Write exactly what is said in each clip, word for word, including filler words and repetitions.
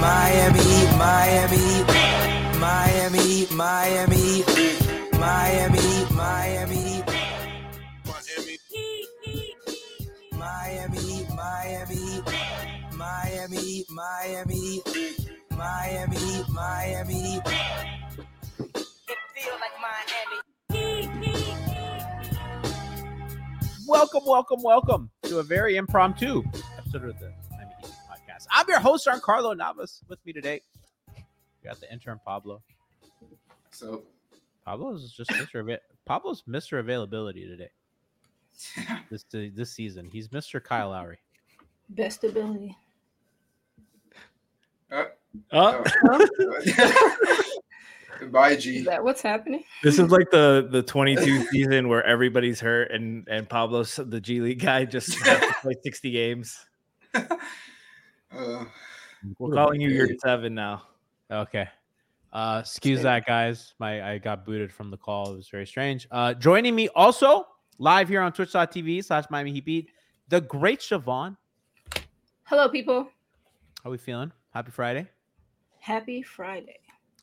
Miami, Miami, Miami, Miami, Miami, Miami, Miami, Miami, Miami, Miami, Miami, Miami. It feels like Miami. Welcome, welcome, welcome to a very impromptu episode of the Miami Heat podcast. I'm your host, Giancarlo Navas. With me today, we got the intern Pablo. So Pablo's just Mister Ava- Pablo's Mister Availability today. This this season, he's Mister Kyle Lowry. Best ability. Uh, uh. Oh. Goodbye, G. Is that what's happening? This is like the, the twenty-two season where everybody's hurt and, and Pablo, the G League guy, just has to play sixty games. Uh, We're calling you year seven now. Okay. Uh, excuse that, guys. My I got booted from the call. It was very strange. Uh, joining me also live here on twitch.tv slash Miami Heat Beat, the great Siobhan. Hello, people. How are we feeling? Happy Friday. Happy Friday.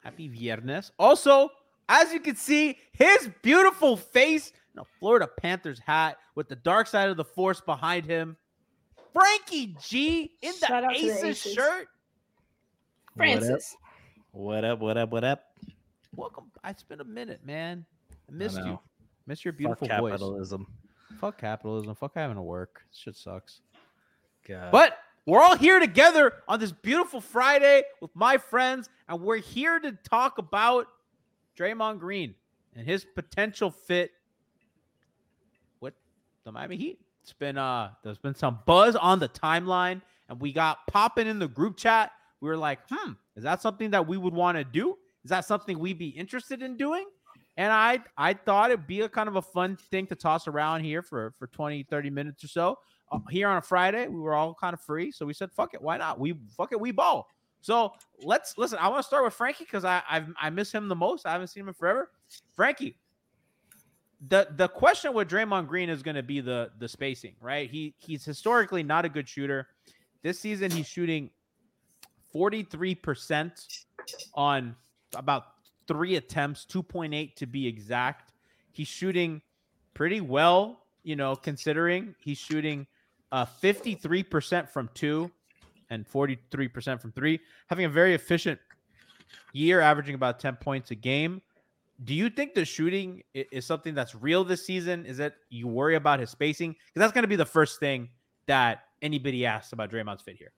Happy Viernes. Also, as you can see, his beautiful face in a Florida Panthers hat with the dark side of the force behind him. Frankie G in the Aces, the Aces shirt. Francis. What up? What up? What up? What up? Welcome. It's been a minute, man. I missed I you. Miss your beautiful Fuck voice. Capitalism. Fuck capitalism. Fuck having to work. This shit sucks. God. But we're all here together on this beautiful Friday with my friends, and we're here to talk about Draymond Green and his potential fit with the Miami Heat. It's been uh, there's been some buzz on the timeline, and we got popping in the group chat. We were like, hmm, is that something that we would want to do? Is that something we'd be interested in doing? And I I thought it'd be a kind of a fun thing to toss around here for, for twenty, thirty minutes or so. Uh, here on a Friday, we were all kind of free. So we said, fuck it. Why not? We fuck it. We ball. So let's listen. I want to start with Frankie because I I've, I miss him the most. I haven't seen him in forever. Frankie, the, the question with Draymond Green is going to be the, the spacing, right? He He's historically not a good shooter. This season, he's shooting forty-three percent on about three attempts, two point eight to be exact. He's shooting pretty well, you know, considering he's shooting uh, fifty-three percent from two and forty-three percent from three, having a very efficient year, averaging about ten points a game. Do you think the shooting is something that's real this season? Is that you worry about his spacing? Because that's going to be the first thing that anybody asks about Draymond's fit here.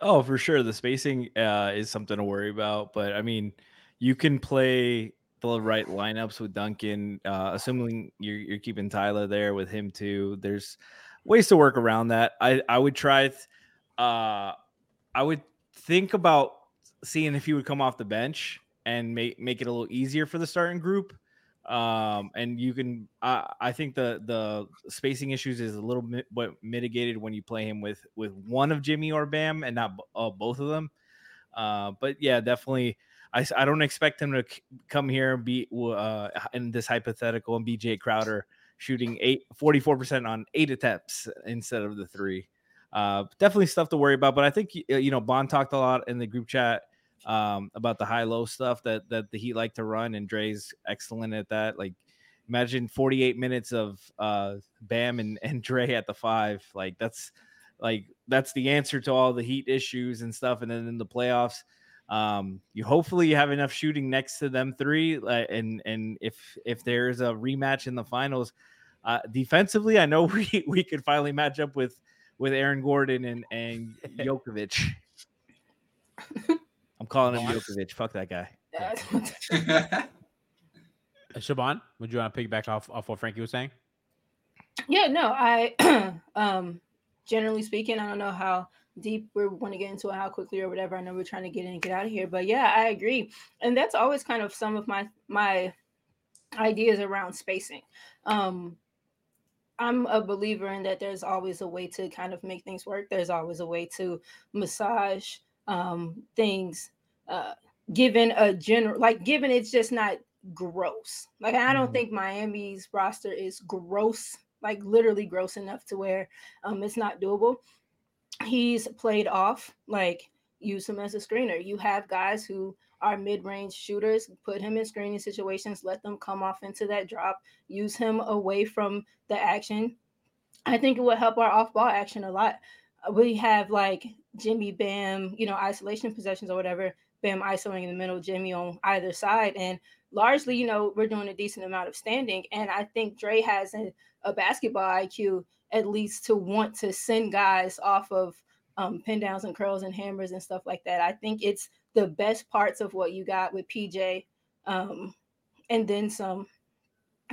Oh, for sure. The spacing uh, is something to worry about, but I mean, you can play the right lineups with Duncan, uh, assuming you're, you're keeping Tyler there with him too. There's ways to work around that. I, I would try. Th- uh, I would think about seeing if he would come off the bench and make, make it a little easier for the starting group. Um, and you can. I, I think the the spacing issues is a little bit mi- mitigated when you play him with with one of Jimmy or Bam and not uh, both of them. Uh, but yeah, definitely. I, I don't expect him to come here and be uh, in this hypothetical and be Jay Crowder shooting eight, forty-four percent on eight attempts instead of the three. Uh, definitely stuff to worry about. But I think, you know, Bond talked a lot in the group chat um, about the high-low stuff that that the Heat like to run, and Dre's excellent at that. Like, Imagine forty-eight minutes of uh, Bam and, and Dre at the five. Like that's like that's the answer to all the Heat issues and stuff. And then in the playoffs, um, you hopefully you have enough shooting next to them three. Uh, and and if if there's a rematch in the finals, uh, defensively, I know we we could finally match up with with Aaron Gordon and and Jokic. I'm calling him Jokic. Fuck that guy. Yeah. Siobhan, would you want to piggyback off, off what Frankie was saying? Yeah, no, I, um, generally speaking, I don't know how deep we want to get into it, how quickly or whatever. I know we're trying to get in and get out of here, but yeah, I agree. And that's always kind of some of my, my ideas around spacing. Um, I'm a believer in that there's always a way to kind of make things work. There's always a way to massage, um, things, uh, given a general, like given it's just not gross. Like, I don't mm-hmm. think Miami's roster is gross, like literally gross enough to where um, it's not doable. He's played off, like use him as a screener. You have guys who are mid-range shooters, put him in screening situations, let them come off into that drop, use him away from the action. I think it would help our off-ball action a lot. We have like Jimmy Bam, you know, isolation possessions or whatever, Bam isoing in the middle, Jimmy on either side. And largely, you know, we're doing a decent amount of standing. And I think Dre has a, a basketball I Q, at least to want to send guys off of um, pin downs and curls and hammers and stuff like that. I think it's the best parts of what you got with P J um, and then some.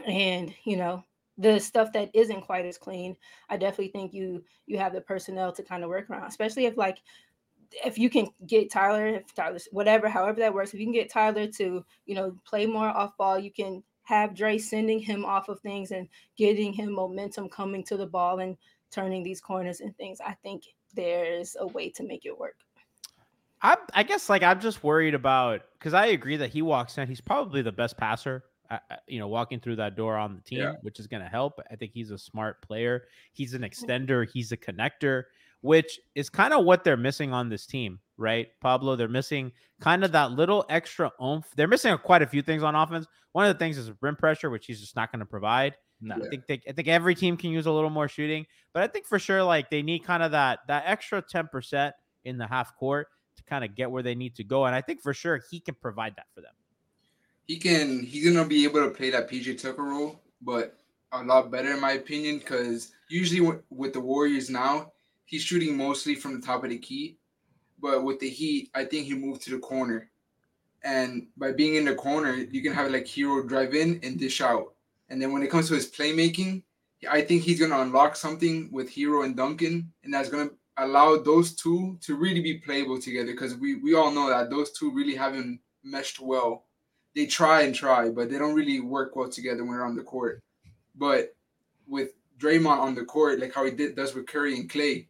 And, you know, the stuff that isn't quite as clean, I definitely think you you have the personnel to kind of work around, especially if like, if you can get Tyler, if Tyler, whatever, however that works, if you can get Tyler to, you know, play more off ball, you can have Dre sending him off of things and getting him momentum coming to the ball and turning these corners and things. I think there's a way to make it work. I, I guess like I'm just worried about, because I agree that he walks in, he's probably the best passer, uh, you know, walking through that door on the team, yeah. which is going to help. I think he's a smart player. He's an extender. He's a connector, which is kind of what they're missing on this team, right, Pablo? They're missing kind of that little extra oomph. They're missing quite a few things on offense. One of the things is rim pressure, which he's just not going to provide. No. I think they, I think every team can use a little more shooting, but I think for sure, like they need kind of that, that extra ten percent in the half court to kind of get where they need to go. And I think for sure he can provide that for them. He can, he's going to be able to play that P J Tucker role, but a lot better in my opinion, because usually w- with the Warriors now, he's shooting mostly from the top of the key, but with the Heat, I think he moved to the corner. And by being in the corner, you can have like Hero drive in and dish out. And then when it comes to his playmaking, I think he's going to unlock something with Hero and Duncan, and that's going to allow those two to really be playable together, because we, we all know that those two really haven't meshed well. They try and try, but they don't really work well together when they're on the court. But with Draymond on the court, like how he did, does with Curry and Klay,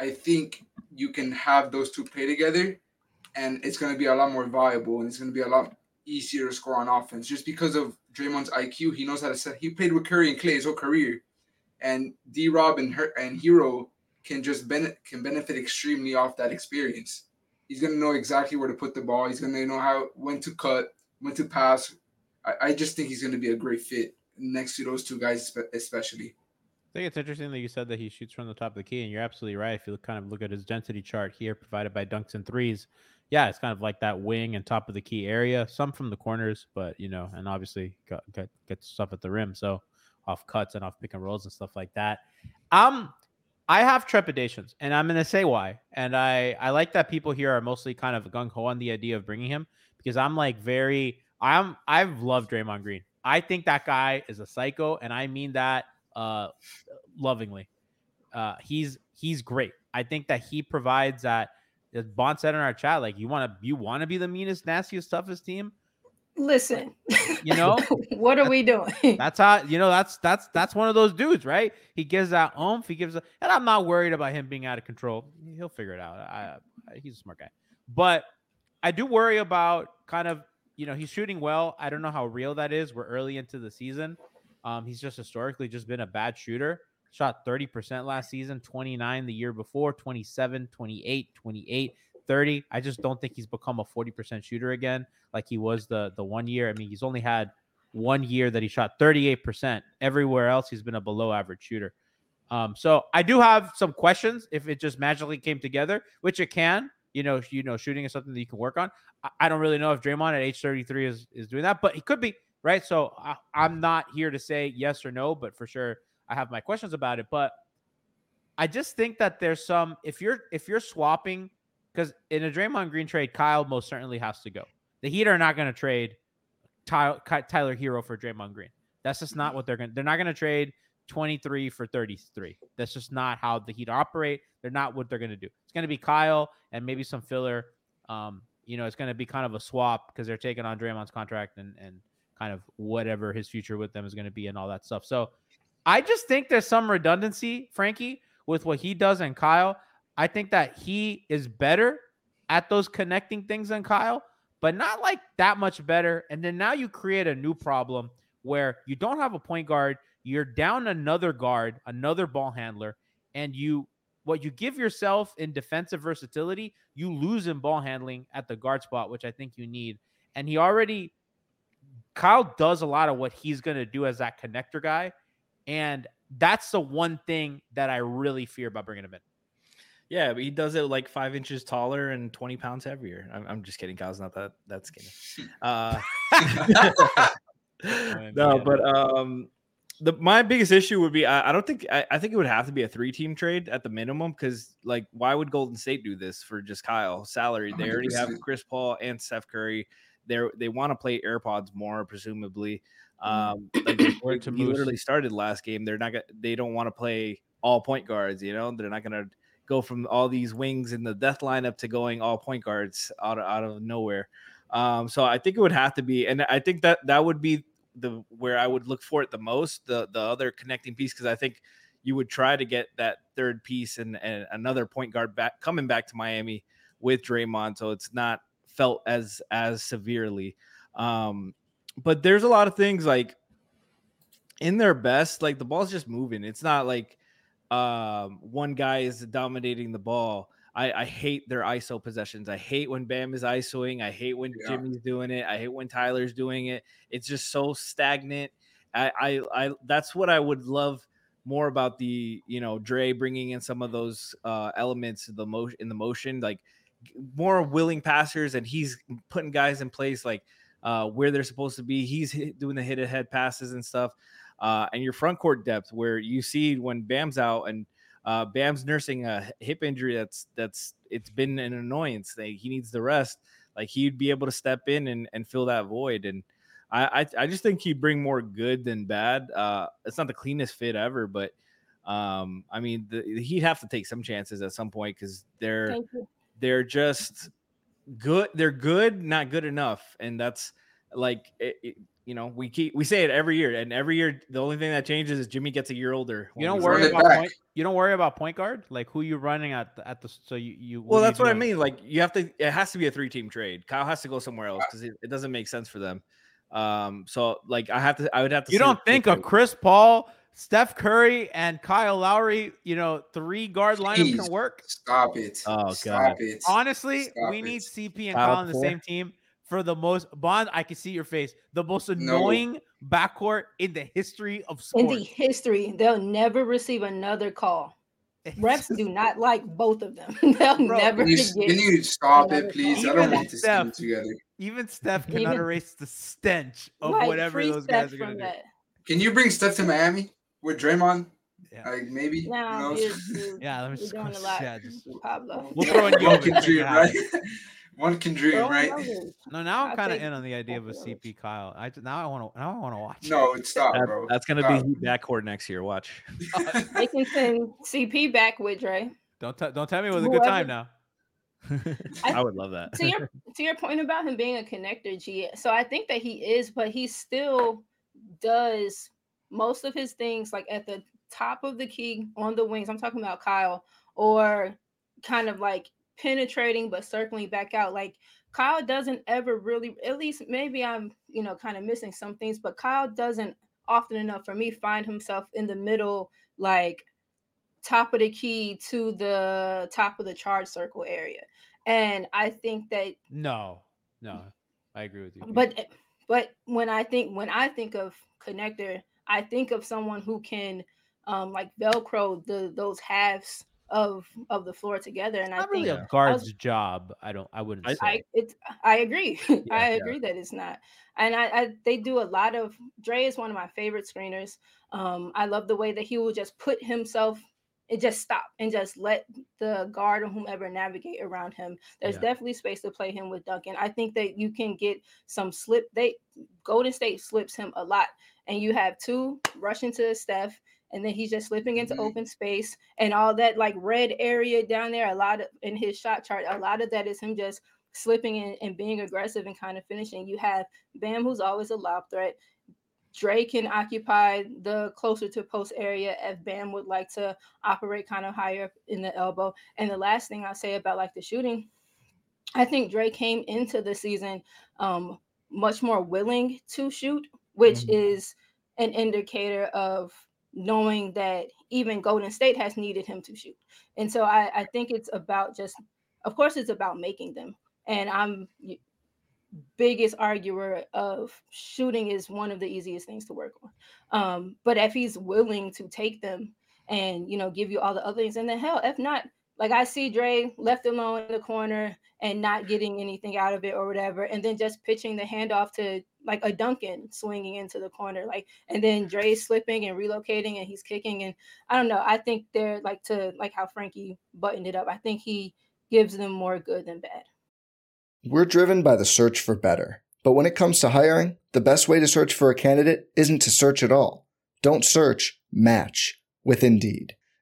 I think you can have those two play together, and it's going to be a lot more viable, and it's going to be a lot easier to score on offense just because of Draymond's I Q. He knows how to set. He played with Curry and Klay his whole career, and D-Rob and her and Hero can just ben- can benefit extremely off that experience. He's going to know exactly where to put the ball. He's going to know how when to cut, when to pass. I, I just think he's going to be a great fit next to those two guys, especially. I think it's interesting that you said that he shoots from the top of the key, and you're absolutely right. If you look, kind of look at his density chart here provided by Dunks and Threes, yeah, it's kind of like that wing and top of the key area, some from the corners, but, you know, and obviously got, got, gets stuff at the rim, so off cuts and off pick and rolls and stuff like that. Um, I have trepidations, and I'm going to say why. And I, I like that people here are mostly kind of gung-ho on the idea of bringing him, because I'm like very – I'm I've loved Draymond Green. I think that guy is a psycho, and I mean that uh lovingly. Uh he's he's great. I think that he provides that, as Bond said in our chat, like you want to you want to be the meanest, nastiest, toughest team. Listen, you know, what are we doing? That's how, you know, that's that's that's one of those dudes, right? He gives that oomph, he gives a, and I'm not worried about him being out of control. He'll figure it out. I, I he's a smart guy. But I do worry about kind of, you know, he's shooting well. I don't know how real that is. We're early into the season. Um, he's just historically just been a bad shooter. Shot thirty percent last season, twenty-nine the year before, twenty-seven, twenty-eight, twenty-eight, thirty. I just don't think he's become a forty percent shooter again like he was the the one year. I mean, he's only had one year that he shot thirty-eight percent. Everywhere else, he's been a below average shooter. Um, so I do have some questions if it just magically came together, which it can. You know, you know, shooting is something that you can work on. I, I don't really know if Draymond at age thirty-three is, is doing that, but he could be, right? So I, I'm not here to say yes or no, but for sure I have my questions about it. But I just think that there's some, if you're if you're swapping, because in a Draymond Green trade, Kyle most certainly has to go. The Heat are not going to trade Ty, Tyler Hero for Draymond Green. That's just not what they're going to. They're not going to trade twenty-three for thirty-three. That's just not how the Heat operate. They're not what they're going to do. It's going to be Kyle and maybe some filler. Um, you know, it's going to be kind of a swap because they're taking on Draymond's contract and and kind of whatever his future with them is going to be and all that stuff. So I just think there's some redundancy, Frankie, with what he does and Kyle. I think that he is better at those connecting things than Kyle, but not like that much better. And then now you create a new problem where you don't have a point guard. You're down another guard, another ball handler, and you what you give yourself in defensive versatility, you lose in ball handling at the guard spot, which I think you need. And he already, Kyle does a lot of what he's going to do as that connector guy. And that's the one thing that I really fear about bringing him in. Yeah, but he does it like five inches taller and twenty pounds heavier. I'm, I'm just kidding. Kyle's not that that skinny. Uh, no, but um, the my biggest issue would be I, I don't think I, I think it would have to be a three team trade at the minimum because like why would Golden State do this for just Kyle salary? They already have Chris Paul and Steph Curry. They they want to play AirPods more presumably. Um, like he literally started last game. They're not gonna. They don't want to play all point guards. You know they're not gonna. Go from all these wings in the death lineup to going all point guards out of, out of nowhere. Um, so I think it would have to be, and I think that that would be the where I would look for it the most, the the other connecting piece, because I think you would try to get that third piece and, and another point guard back coming back to Miami with Draymond, so it's not felt as as severely. Um, but there's a lot of things like in their best, like the ball's just moving. It's not like. Um, one guy is dominating the ball. I, I hate their I S O possessions. I hate when Bam is ISOing. I hate when yeah. Jimmy's doing it. I hate when Tyler's doing it. It's just so stagnant. I, I, I, that's what I would love more about the, you know, Dre bringing in some of those uh, elements of the motion in the motion, like more willing passers, and he's putting guys in place like uh, where they're supposed to be. He's hit, doing the hit ahead passes and stuff. Uh, and your front court depth, where you see when Bam's out and uh, Bam's nursing a hip injury, that's that's it's been an annoyance. Like, he needs the rest. Like he'd be able to step in and, and fill that void. And I, I I just think he'd bring more good than bad. Uh, it's not the cleanest fit ever, but um, I mean the, he'd have to take some chances at some point because they're they're just good. They're good, not good enough, and that's like. It, it, You know, we keep we say it every year, and every year the only thing that changes is Jimmy gets a year older. You don't worry about point, you don't worry about point guard, like who you're running at the, at the so you you. Well, that's what I mean. Like you have to, it has to be a three team trade. Kyle has to go somewhere else because it, it doesn't make sense for them. Um, so like I have to, I would have to. You don't think of Chris Paul, Steph Curry, and Kyle Lowry, you know, three guard lineup can work. Stop it! Oh god! Honestly, we need C P and Kyle on the same team. For the most Bond, I can see your face. The most annoying no. backcourt in the history of sports. In the history, they'll never receive another call. Refs do not like both of them. They'll Bro, never. Can you, can you stop it, please? Even I don't want this team together. Even Steph cannot even, erase the stench of like whatever those guys are going to do. Can you bring Steph to Miami with Draymond? Yeah. Like maybe. No, you know? you're, yeah, let me just, doing a lot. Yeah, just Pablo. We'll throw in Jokic, right? One can dream, oh, right? No, now I'm kind of in on the idea of a C P Kyle. I now I want to now I want to watch. No, it's stop, that, bro. That's gonna stop. Be backcourt next year. Watch. They can send C P back with Dre. Don't t- don't tell me it was a good time now. I, I would love that. To your to your point about him being a connector, G. So I think that he is, but he still does most of his things like at the top of the key on the wings. I'm talking about Kyle, or kind of like. Penetrating but circling back out. Like Kyle doesn't ever really, at least maybe I'm, you know, kind of missing some things, but Kyle doesn't often enough for me find himself in the middle, like top of the key to the top of the charge circle area. And I think that no no I agree with you, but But when I think when I think of connector, I think of someone who can um, like Velcro the those halves of of the floor together. And it's I really think a guard's I was, job. I don't. I wouldn't. I, say. I, it's, I agree. Yeah, I agree yeah. that it's not. And I, I they do a lot of. Dre is one of my favorite screeners. Um, I love the way that he will just put himself. It just stop and just let the guard or whomever navigate around him. There's yeah. definitely space to play him with Duncan. I think that you can get some slip. They Golden State slips him a lot, and you have two rushing to Steph, and then he's just slipping into mm-hmm. open space and all that like red area down there. A lot of in his shot chart, a lot of that is him just slipping in and being aggressive and kind of finishing. You have Bam, who's always a lob threat. Dre can occupy the closer to post area if Bam would like to operate kind of higher in the elbow. And the last thing I'll say about like the shooting, I think Dre came into the season um, much more willing to shoot, which mm-hmm. is an indicator of knowing that even Golden State has needed him to shoot. And so I, I think it's about just, of course, it's about making them. And I'm biggest arguer of shooting is one of the easiest things to work on. Um, but if he's willing to take them and, you know, give you all the other things, and then hell, if not, like I see Dre left alone in the corner and not getting anything out of it or whatever, and then just pitching the handoff to like a Duncan swinging into the corner, like, and then Dre slipping and relocating and he's kicking. And I don't know, I think they're like to like how Frankie buttoned it up. I think he gives them more good than bad. We're driven by the search for better, but when it comes to hiring, the best way to search for a candidate isn't to search at all. Don't search, match with Indeed.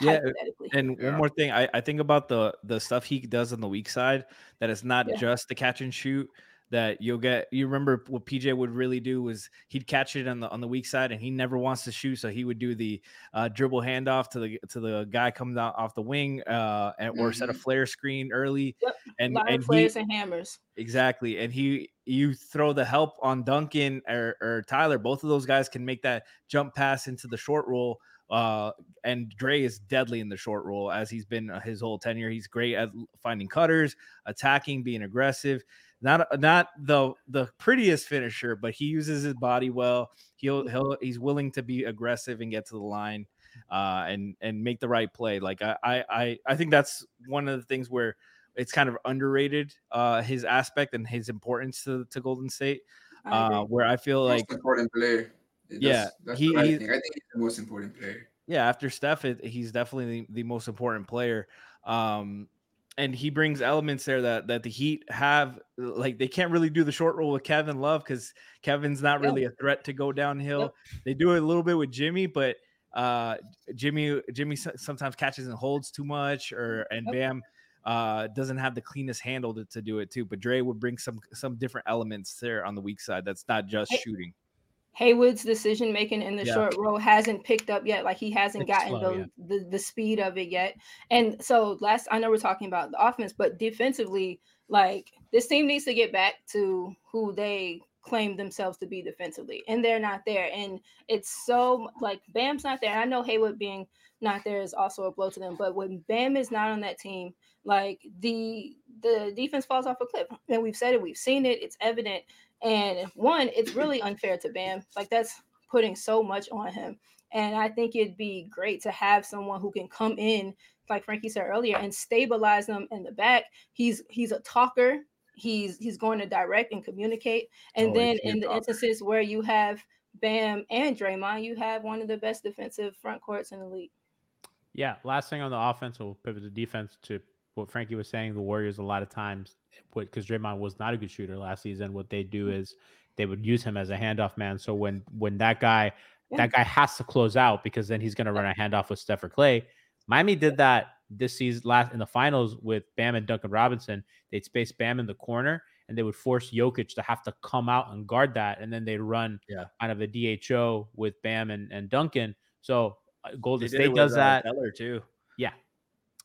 Yeah, and one more thing. I, I think about the the stuff he does on the weak side, that it's not yeah. just the catch and shoot that you'll get. You remember what P J would really do was he'd catch it on the on the weak side, and he never wants to shoot, so he would do the uh, dribble handoff to the to the guy coming out off the wing, uh, and mm-hmm. or set a flare screen early. Yep. And, a lot and of flares he, and hammers. Exactly, and he you throw the help on Duncan or, or Tyler. Both of those guys can make that jump pass into the short roll. Uh, and Dre is deadly in the short roll, as he's been his whole tenure. He's great at finding cutters, attacking, being aggressive. Not not the the prettiest finisher, but he uses his body well. He'll he'll he's willing to be aggressive and get to the line, uh, and and make the right play. Like I I I think that's one of the things where it's kind of underrated, uh, his aspect and his importance to, to Golden State, uh, where I feel like most important player. That's, yeah, that's he, I, he, think. I think he's the most important player. Yeah, after Steph, it, he's definitely the, the most important player. Um, and he brings elements there that that the Heat have. Like they can't really do the short roll with Kevin Love because Kevin's not really yeah. a threat to go downhill. Yep. They do it a little bit with Jimmy, but uh, Jimmy Jimmy sometimes catches and holds too much, or and okay. Bam uh, doesn't have the cleanest handle to, to do it too. But Dre would bring some some different elements there on the weak side. That's not just hey. shooting. Haywood's decision making in the yeah. short roll hasn't picked up yet. Like he hasn't it's gotten slow, the, yeah. the the speed of it yet. And so last, I know we're talking about the offense, but defensively, like this team needs to get back to who they claim themselves to be defensively, and they're not there. And it's so like Bam's not there. And I know Haywood being not there is also a blow to them, but when Bam is not on that team, like the the defense falls off a cliff. And we've said it, we've seen it, it's evident. And one, it's really unfair to Bam. Like that's putting so much on him. And I think it'd be great to have someone who can come in, like Frankie said earlier, and stabilize them in the back. He's he's a talker. He's he's going to direct and communicate. And oh, then in the talk. instances where you have Bam and Draymond, you have one of the best defensive front courts in the league. Yeah. Last thing on the offense, we'll pivot to defense to what Frankie was saying. The Warriors, a lot of times, because Draymond was not a good shooter last season, what they do is they would use him as a handoff man. So when when that guy yeah. that guy has to close out, because then he's going to run a handoff with Steph or Klay. Miami did that this season last in the finals with Bam and Duncan Robinson. They'd space Bam in the corner and they would force Jokic to have to come out and guard that. And then they'd run yeah. kind of a D H O with Bam and, and Duncan. So Golden State with, does that. Uh, Butler too. Yeah.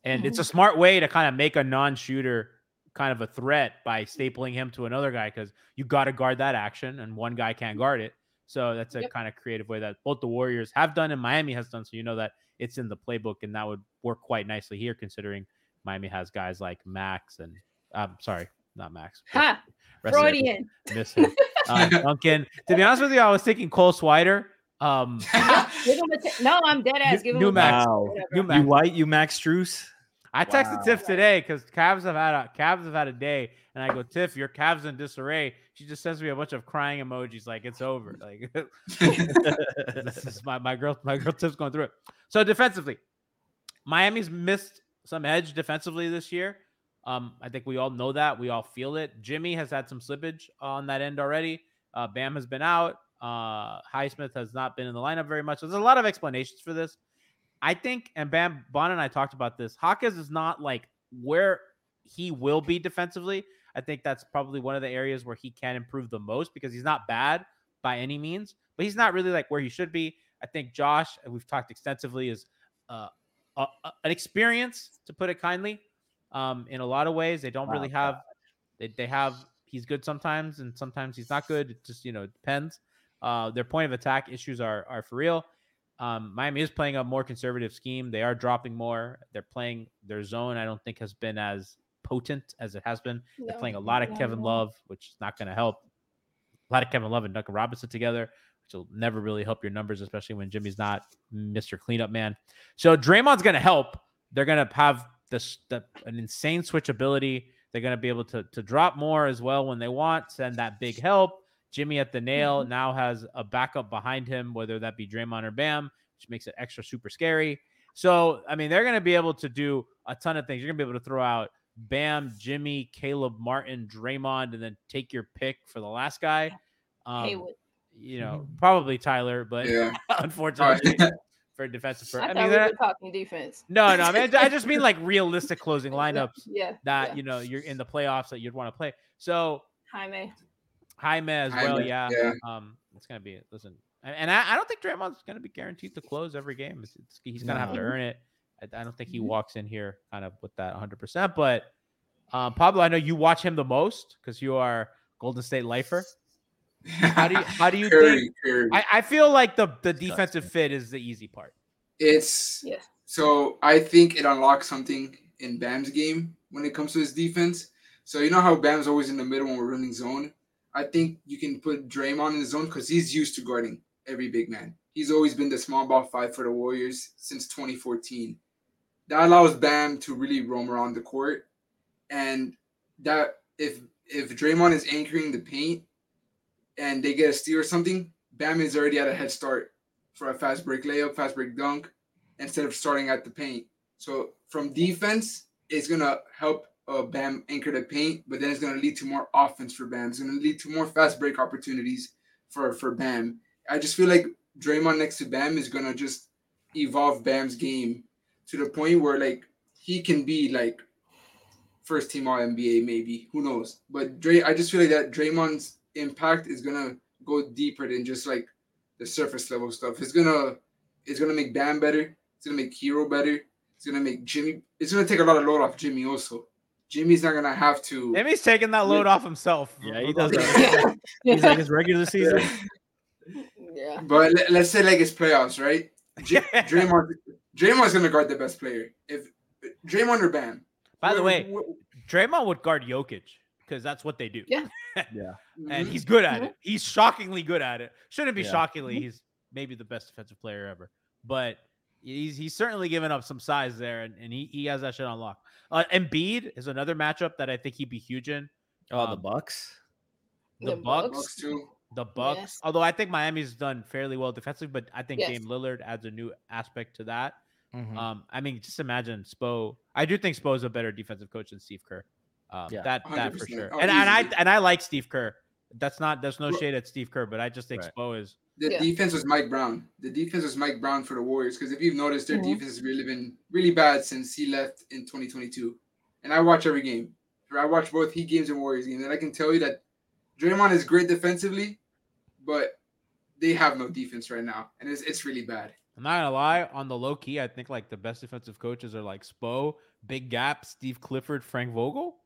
And mm-hmm. it's a smart way to kind of make a non-shooter kind of a threat by stapling him to another guy, because you got to guard that action and one guy can't guard it. So that's a yep. kind of creative way that both the Warriors have done and Miami has done. So you know that it's in the playbook, and that would work quite nicely here, considering Miami has guys like Max and I'm um, sorry, not Max. Ha! Freudian. Miss him. Uh, Duncan. To be honest with you, I was thinking Cole Swider. Um, Give him a t- no, I'm dead ass. Give him new a Max. Wow. New Max. You white, you Max Strus. I texted wow. Tiff today because Cavs have had a Cavs have had a day, and I go, Tiff, your Cavs in disarray. She just sends me a bunch of crying emojis, like it's over. Like this is my my girl, my girl Tiff's going through it. So defensively, Miami's missed some edge defensively this year. Um, I think we all know that. We all feel it. Jimmy has had some slippage on that end already. Uh, Bam has been out. Uh, Highsmith has not been in the lineup very much. So there's a lot of explanations for this. I think, and Bam, Bon and I talked about this, Hawkins is not like where he will be defensively. I think that's probably one of the areas where he can improve the most, because he's not bad by any means, but he's not really like where he should be. I think Josh, and we've talked extensively, is uh, a, a, an experience, to put it kindly, um, in a lot of ways. They don't wow. really have, they, they have, he's good sometimes, and sometimes he's not good. It just, you know, it depends. Uh, their point of attack issues are are for real. Um, Miami is playing a more conservative scheme. They are dropping more. They're playing their zone. I don't think has been as potent as it has been. No, they're playing a lot of no, Kevin no. Love, which is not going to help. A lot of Kevin Love and Duncan Robinson together, which will never really help your numbers, especially when Jimmy's not Mister Cleanup Man. So Draymond's going to help. They're going to have this the, an insane switchability. They're going to be able to to drop more as well when they want. Send that big help. Jimmy at the nail mm-hmm. now has a backup behind him, whether that be Draymond or Bam, which makes it extra super scary. So, I mean, they're going to be able to do a ton of things. You're going to be able to throw out Bam, Jimmy, Caleb Martin, Draymond, and then take your pick for the last guy. Um, Haywood. You know, mm-hmm. probably Tyler, but yeah. unfortunately right. for defensive. I, I mean, we were talking defense. No, no, I mean, I just mean like realistic closing lineups yeah. that, yeah. you know, you're in the playoffs that you'd want to play. So Jaime. Jaime as Jaime, well, yeah. yeah. Um, it's gonna be listen, and, and I, I don't think Draymond's gonna be guaranteed to close every game. It's, it's, he's gonna no. have to earn it. I, I don't think he walks in here kind of with that one hundred percent. But um, Pablo, I know you watch him the most because you are Golden State lifer. How do you how do you Curry, think? Curry. I, I feel like the the defensive fit is the easy part. It's yeah. So I think it unlocks something in Bam's game when it comes to his defense. So you know how Bam's always in the middle when we're running zone. I think you can put Draymond in the zone because he's used to guarding every big man. He's always been the small ball five for the Warriors since twenty fourteen. That allows Bam to really roam around the court. And that if if Draymond is anchoring the paint and they get a steal or something, Bam is already at a head start for a fast break layup, fast break dunk, instead of starting at the paint. So from defense, it's going to help Uh, Bam anchor the paint, but then it's going to lead to more offense for Bam. It's going to lead to more fast break opportunities for, for Bam. I just feel like Draymond next to Bam is going to just evolve Bam's game to the point where, like, he can be, like, first team All N B A maybe. Who knows? But Dray, I just feel like that Draymond's impact is going to go deeper than just, like, the surface level stuff. It's going to it's gonna make Bam better. It's going to make Hero better. It's going to make Jimmy – it's going to take a lot of load off Jimmy also. Jimmy's not gonna have to. Jimmy's taking that load yeah. off himself. Yeah, he does that. He's like his regular season. Yeah. But let, let's say like it's playoffs, right? J- Draymond, Draymond's gonna guard the best player. If Draymond or Bam. By the way, Draymond would guard Jokic because that's what they do. Yeah. yeah. And he's good at it. He's shockingly good at it. Shouldn't be yeah. shockingly. He's maybe the best defensive player ever, but he's he's certainly given up some size there, and, and he he has that shit on lock. Uh, Embiid is another matchup that I think he'd be huge in. Oh, um, the Bucks. The, the Bucks. Bucks too. The Bucks. Yes. Although I think Miami's done fairly well defensively, but I think yes. Dame Lillard adds a new aspect to that. Mm-hmm. Um, I mean, just imagine Spo. I do think Spo's a better defensive coach than Steve Kerr. Um, yeah. That that one hundred percent. For sure. Oh, and easy. and I and I like Steve Kerr. That's not there's no shade at Steve Kerr, but I just think right. Spo is. The yeah. defense was Mike Brown. The defense was Mike Brown for the Warriors because if you've noticed, their mm-hmm. defense has really been really bad since he left in twenty twenty-two. And I watch every game. I watch both Heat games and Warriors games, and I can tell you that Draymond is great defensively, but they have no defense right now, and it's it's really bad. I'm not gonna lie. On the low key, I think like the best defensive coaches are like Spo, Big Gap, Steve Clifford, Frank Vogel.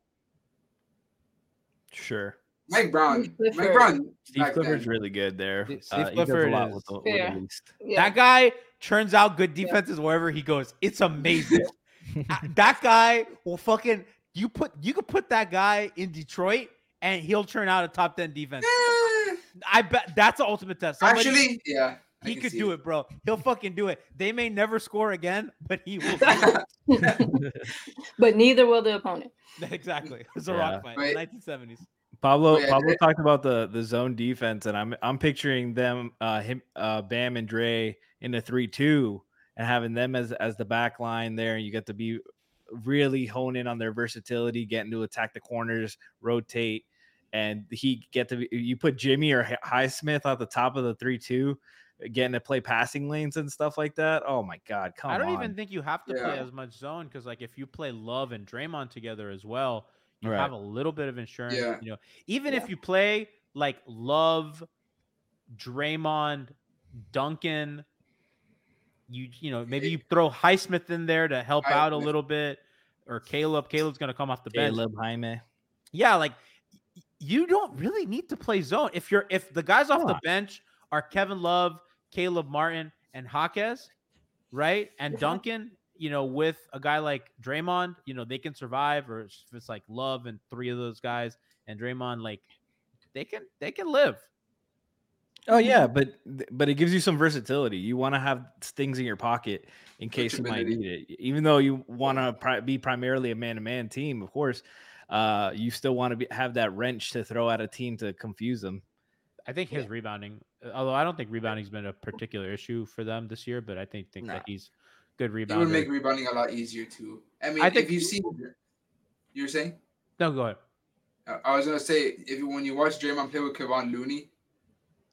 Sure. Mike Brown. Mike Brown. Steve Clifford's really good there. Steve uh, Clifford he does a lot is. With the, yeah. with the least. Yeah. That guy turns out good defenses yeah. wherever he goes. It's amazing. That guy will fucking you put you could put that guy in Detroit and he'll turn out a top ten defense. Yeah. I bet that's the ultimate test. Somebody, Actually, yeah. He could do it. it, bro. He'll fucking do it. They may never score again, but he will. But neither will the opponent. Exactly. It's a yeah. rock fight. Right. nineteen seventies. Pablo, oh, yeah, Pablo yeah. talked about the, the zone defense, and I'm I'm picturing them, uh, him, uh, Bam and Dre in the three two, and having them as as the back line there. And you get to be really hone in on their versatility, getting to attack the corners, rotate, and he get to be, you put Jimmy or Highsmith at the top of the three two, getting to play passing lanes and stuff like that. Oh my God, come on! I don't on. even think you have to yeah. play as much zone because like if you play Love and Draymond together as well. You right. have a little bit of insurance, yeah. you know. Even yeah. if you play like Love, Draymond, Duncan, you you know maybe you throw Highsmith in there to help Highsmith. out a little bit, or Caleb. Caleb's gonna come off the bench. Caleb Jaime. Yeah, like you don't really need to play zone if you're if the guys off the bench are Kevin Love, Caleb Martin, and Jaquez, right? And yeah. Duncan. You know, with a guy like Draymond, you know, they can survive, or if it's like Love and three of those guys and Draymond, like they can, they can live. Oh yeah. But, but it gives you some versatility. You want to have things in your pocket in case you might need it, even though you want to pri- be primarily a man to man team. Of course, uh, you still want to be, have that wrench to throw at a team to confuse them. I think his yeah. rebounding, although I don't think rebounding has been a particular issue for them this year, but I think, think nah. that he's, good rebound. It would make rebounding a lot easier too. I mean, I think if you see, you're saying. No, go ahead. I was gonna say, if when you watch Draymond play with Kevon Looney,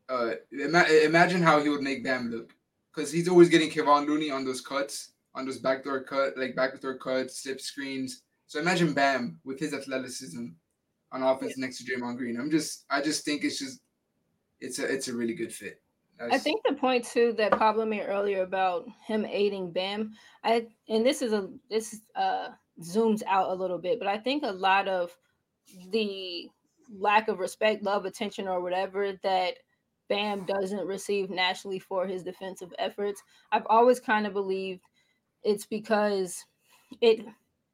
uh, ima- imagine how he would make Bam look, because he's always getting Kevon Looney on those cuts, on those backdoor cut, like backdoor cuts, slip screens. So imagine Bam with his athleticism on offense yeah. next to Draymond Green. I'm just, I just think it's just, it's a, it's a really good fit. I think the point too that Pablo made earlier about him aiding Bam, I and this is a this uh, zooms out a little bit, but I think a lot of the lack of respect, love, attention, or whatever that Bam doesn't receive nationally for his defensive efforts, I've always kind of believed it's because it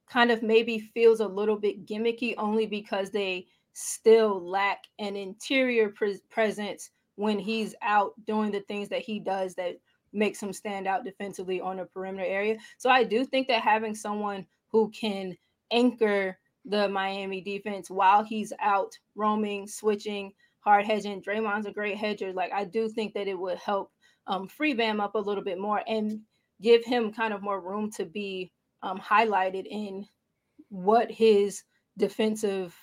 kind of maybe feels a little bit gimmicky, only because they still lack an interior pre- presence. When he's out doing the things that he does that makes him stand out defensively on a perimeter area. So I do think that having someone who can anchor the Miami defense while he's out roaming, switching, hard hedging, Draymond's a great hedger. Like I do think that it would help um, free Bam up a little bit more and give him kind of more room to be um, highlighted in what his defensive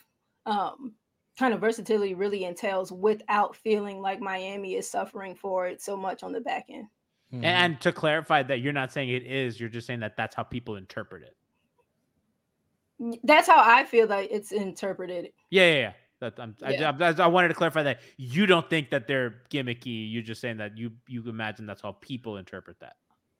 um kind of versatility really entails without feeling like Miami is suffering for it so much on the back end. Mm-hmm. And to clarify that you're not saying it is, you're just saying that that's how people interpret it. That's how I feel that it's interpreted. Yeah, yeah, yeah. That, I'm, yeah. I, I, I wanted to clarify that you don't think that they're gimmicky. You're just saying that you you imagine that's how people interpret that.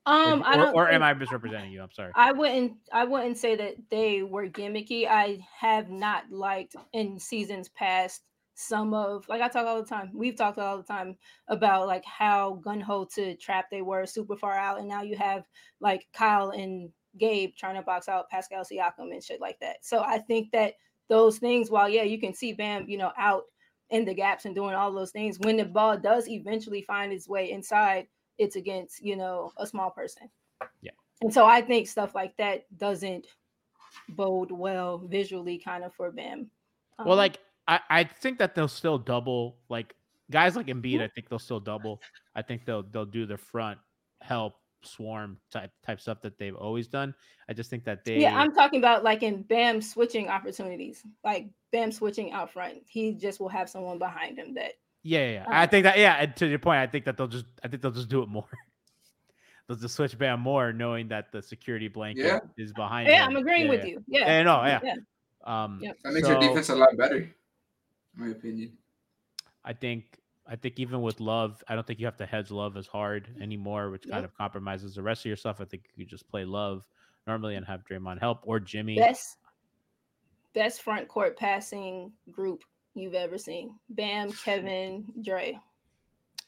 Um, or, I don't. Or, or am I misrepresenting you? I'm sorry. I wouldn't. I wouldn't say that they were gimmicky. I have not liked in seasons past some of, like I talk all the time. We've talked all the time about like how gun-ho to trap they were super far out, and now you have like Kyle and Gabe trying to box out Pascal Siakam and shit like that. So I think that those things, while yeah, you can see Bam, you know, out in the gaps and doing all those things, when the ball does eventually find its way inside, it's against, you know, a small person. Yeah. And so I think stuff like that doesn't bode well visually kind of for Bam. Um, well, like, I, I think that they'll still double. Like, guys like Embiid, I think they'll still double. I think they'll they'll do the front help swarm type type stuff that they've always done. I just think that they... Yeah, I'm talking about, like, in Bam switching opportunities. Like, Bam switching out front. He just will have someone behind him that... Yeah, yeah, yeah. I think that, yeah, and to your point, I think that they'll just, I think they'll just do it more. They'll just switch Bam more, knowing that the security blanket yeah. is behind yeah, him. Yeah, I'm agreeing yeah, with yeah. you. Yeah. yeah no, yeah. yeah. Um, yeah. That makes so, your defense a lot better, in my opinion. I think, I think even with Love, I don't think you have to hedge Love as hard anymore, which yeah. kind of compromises the rest of your stuff. I think you just play Love normally and have Draymond help or Jimmy. Best, best front court passing group you've ever seen. Bam, Kevin, Dre.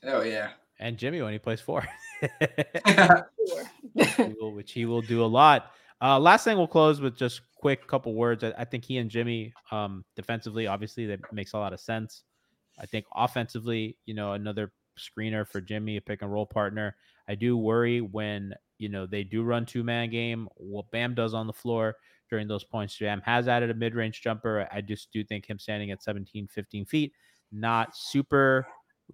Oh yeah, and Jimmy when he plays four, he will, which he will do a lot. Uh, last thing, we'll close with just quick couple words. I, I think he and Jimmy, um, defensively, obviously that makes a lot of sense. I think offensively, you know, another screener for Jimmy, a pick and roll partner. I do worry when, you know, they do run two man game, what Bam does on the floor. During those points, Jam has added a mid-range jumper. I just do think him standing at seventeen, fifteen feet, not super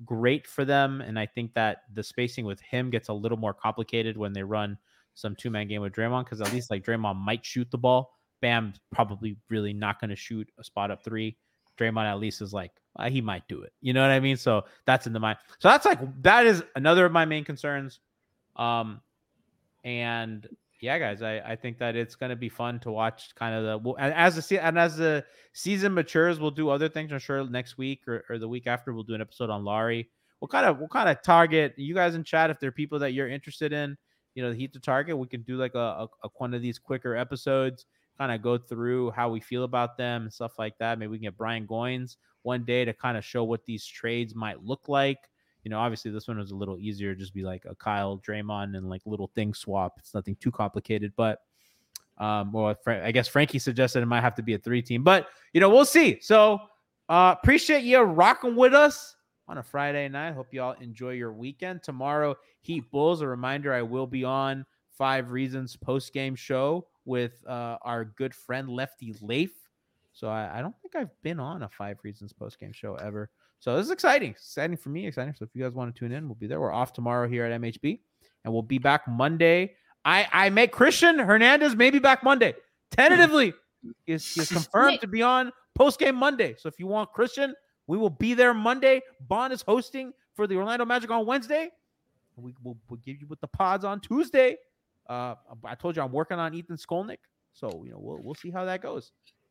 great for them. And I think that the spacing with him gets a little more complicated when they run some two-man game with Draymond, because at least like Draymond might shoot the ball. Bam's probably really not going to shoot a spot up three. Draymond at least is like, well, he might do it. You know what I mean? So that's in the mind. So that's like, that is another of my main concerns. Um, and... Yeah, guys, I, I think that it's going to be fun to watch kind of the we'll, and as the and as the season matures, we'll do other things. I'm sure next week or, or the week after we'll do an episode on Lowry. We'll kind of we'll kind of target you guys in chat if there are people that you're interested in, you know, the Heat to target. We can do like a, a, a one of these quicker episodes, kind of go through how we feel about them and stuff like that. Maybe we can get Brian Goins one day to kind of show what these trades might look like. You know, obviously this one was a little easier. Just be like a Kyle, Draymond, and like little thing swap. It's nothing too complicated, but um, well, I guess Frankie suggested it might have to be a three team, but you know, we'll see. So uh, appreciate you rocking with us on a Friday night. Hope y'all enjoy your weekend. Tomorrow, Heat Bulls. A reminder, I will be on Five Reasons post game show with uh, our good friend Lefty Leif. So I, I don't think I've been on a Five Reasons post game show ever. So this is exciting. Exciting for me. Exciting. So if you guys want to tune in, we'll be there. We're off tomorrow here at M H B, and we'll be back Monday. I, I make Christian Hernandez maybe back Monday. Tentatively, he is, he is confirmed to be on post-game Monday. So if you want Christian, we will be there Monday. Bond is hosting for the Orlando Magic on Wednesday. We will we'll give you with the pods on Tuesday. Uh, I told you I'm working on Ethan Skolnick. So, you know, we'll, we'll see how that goes.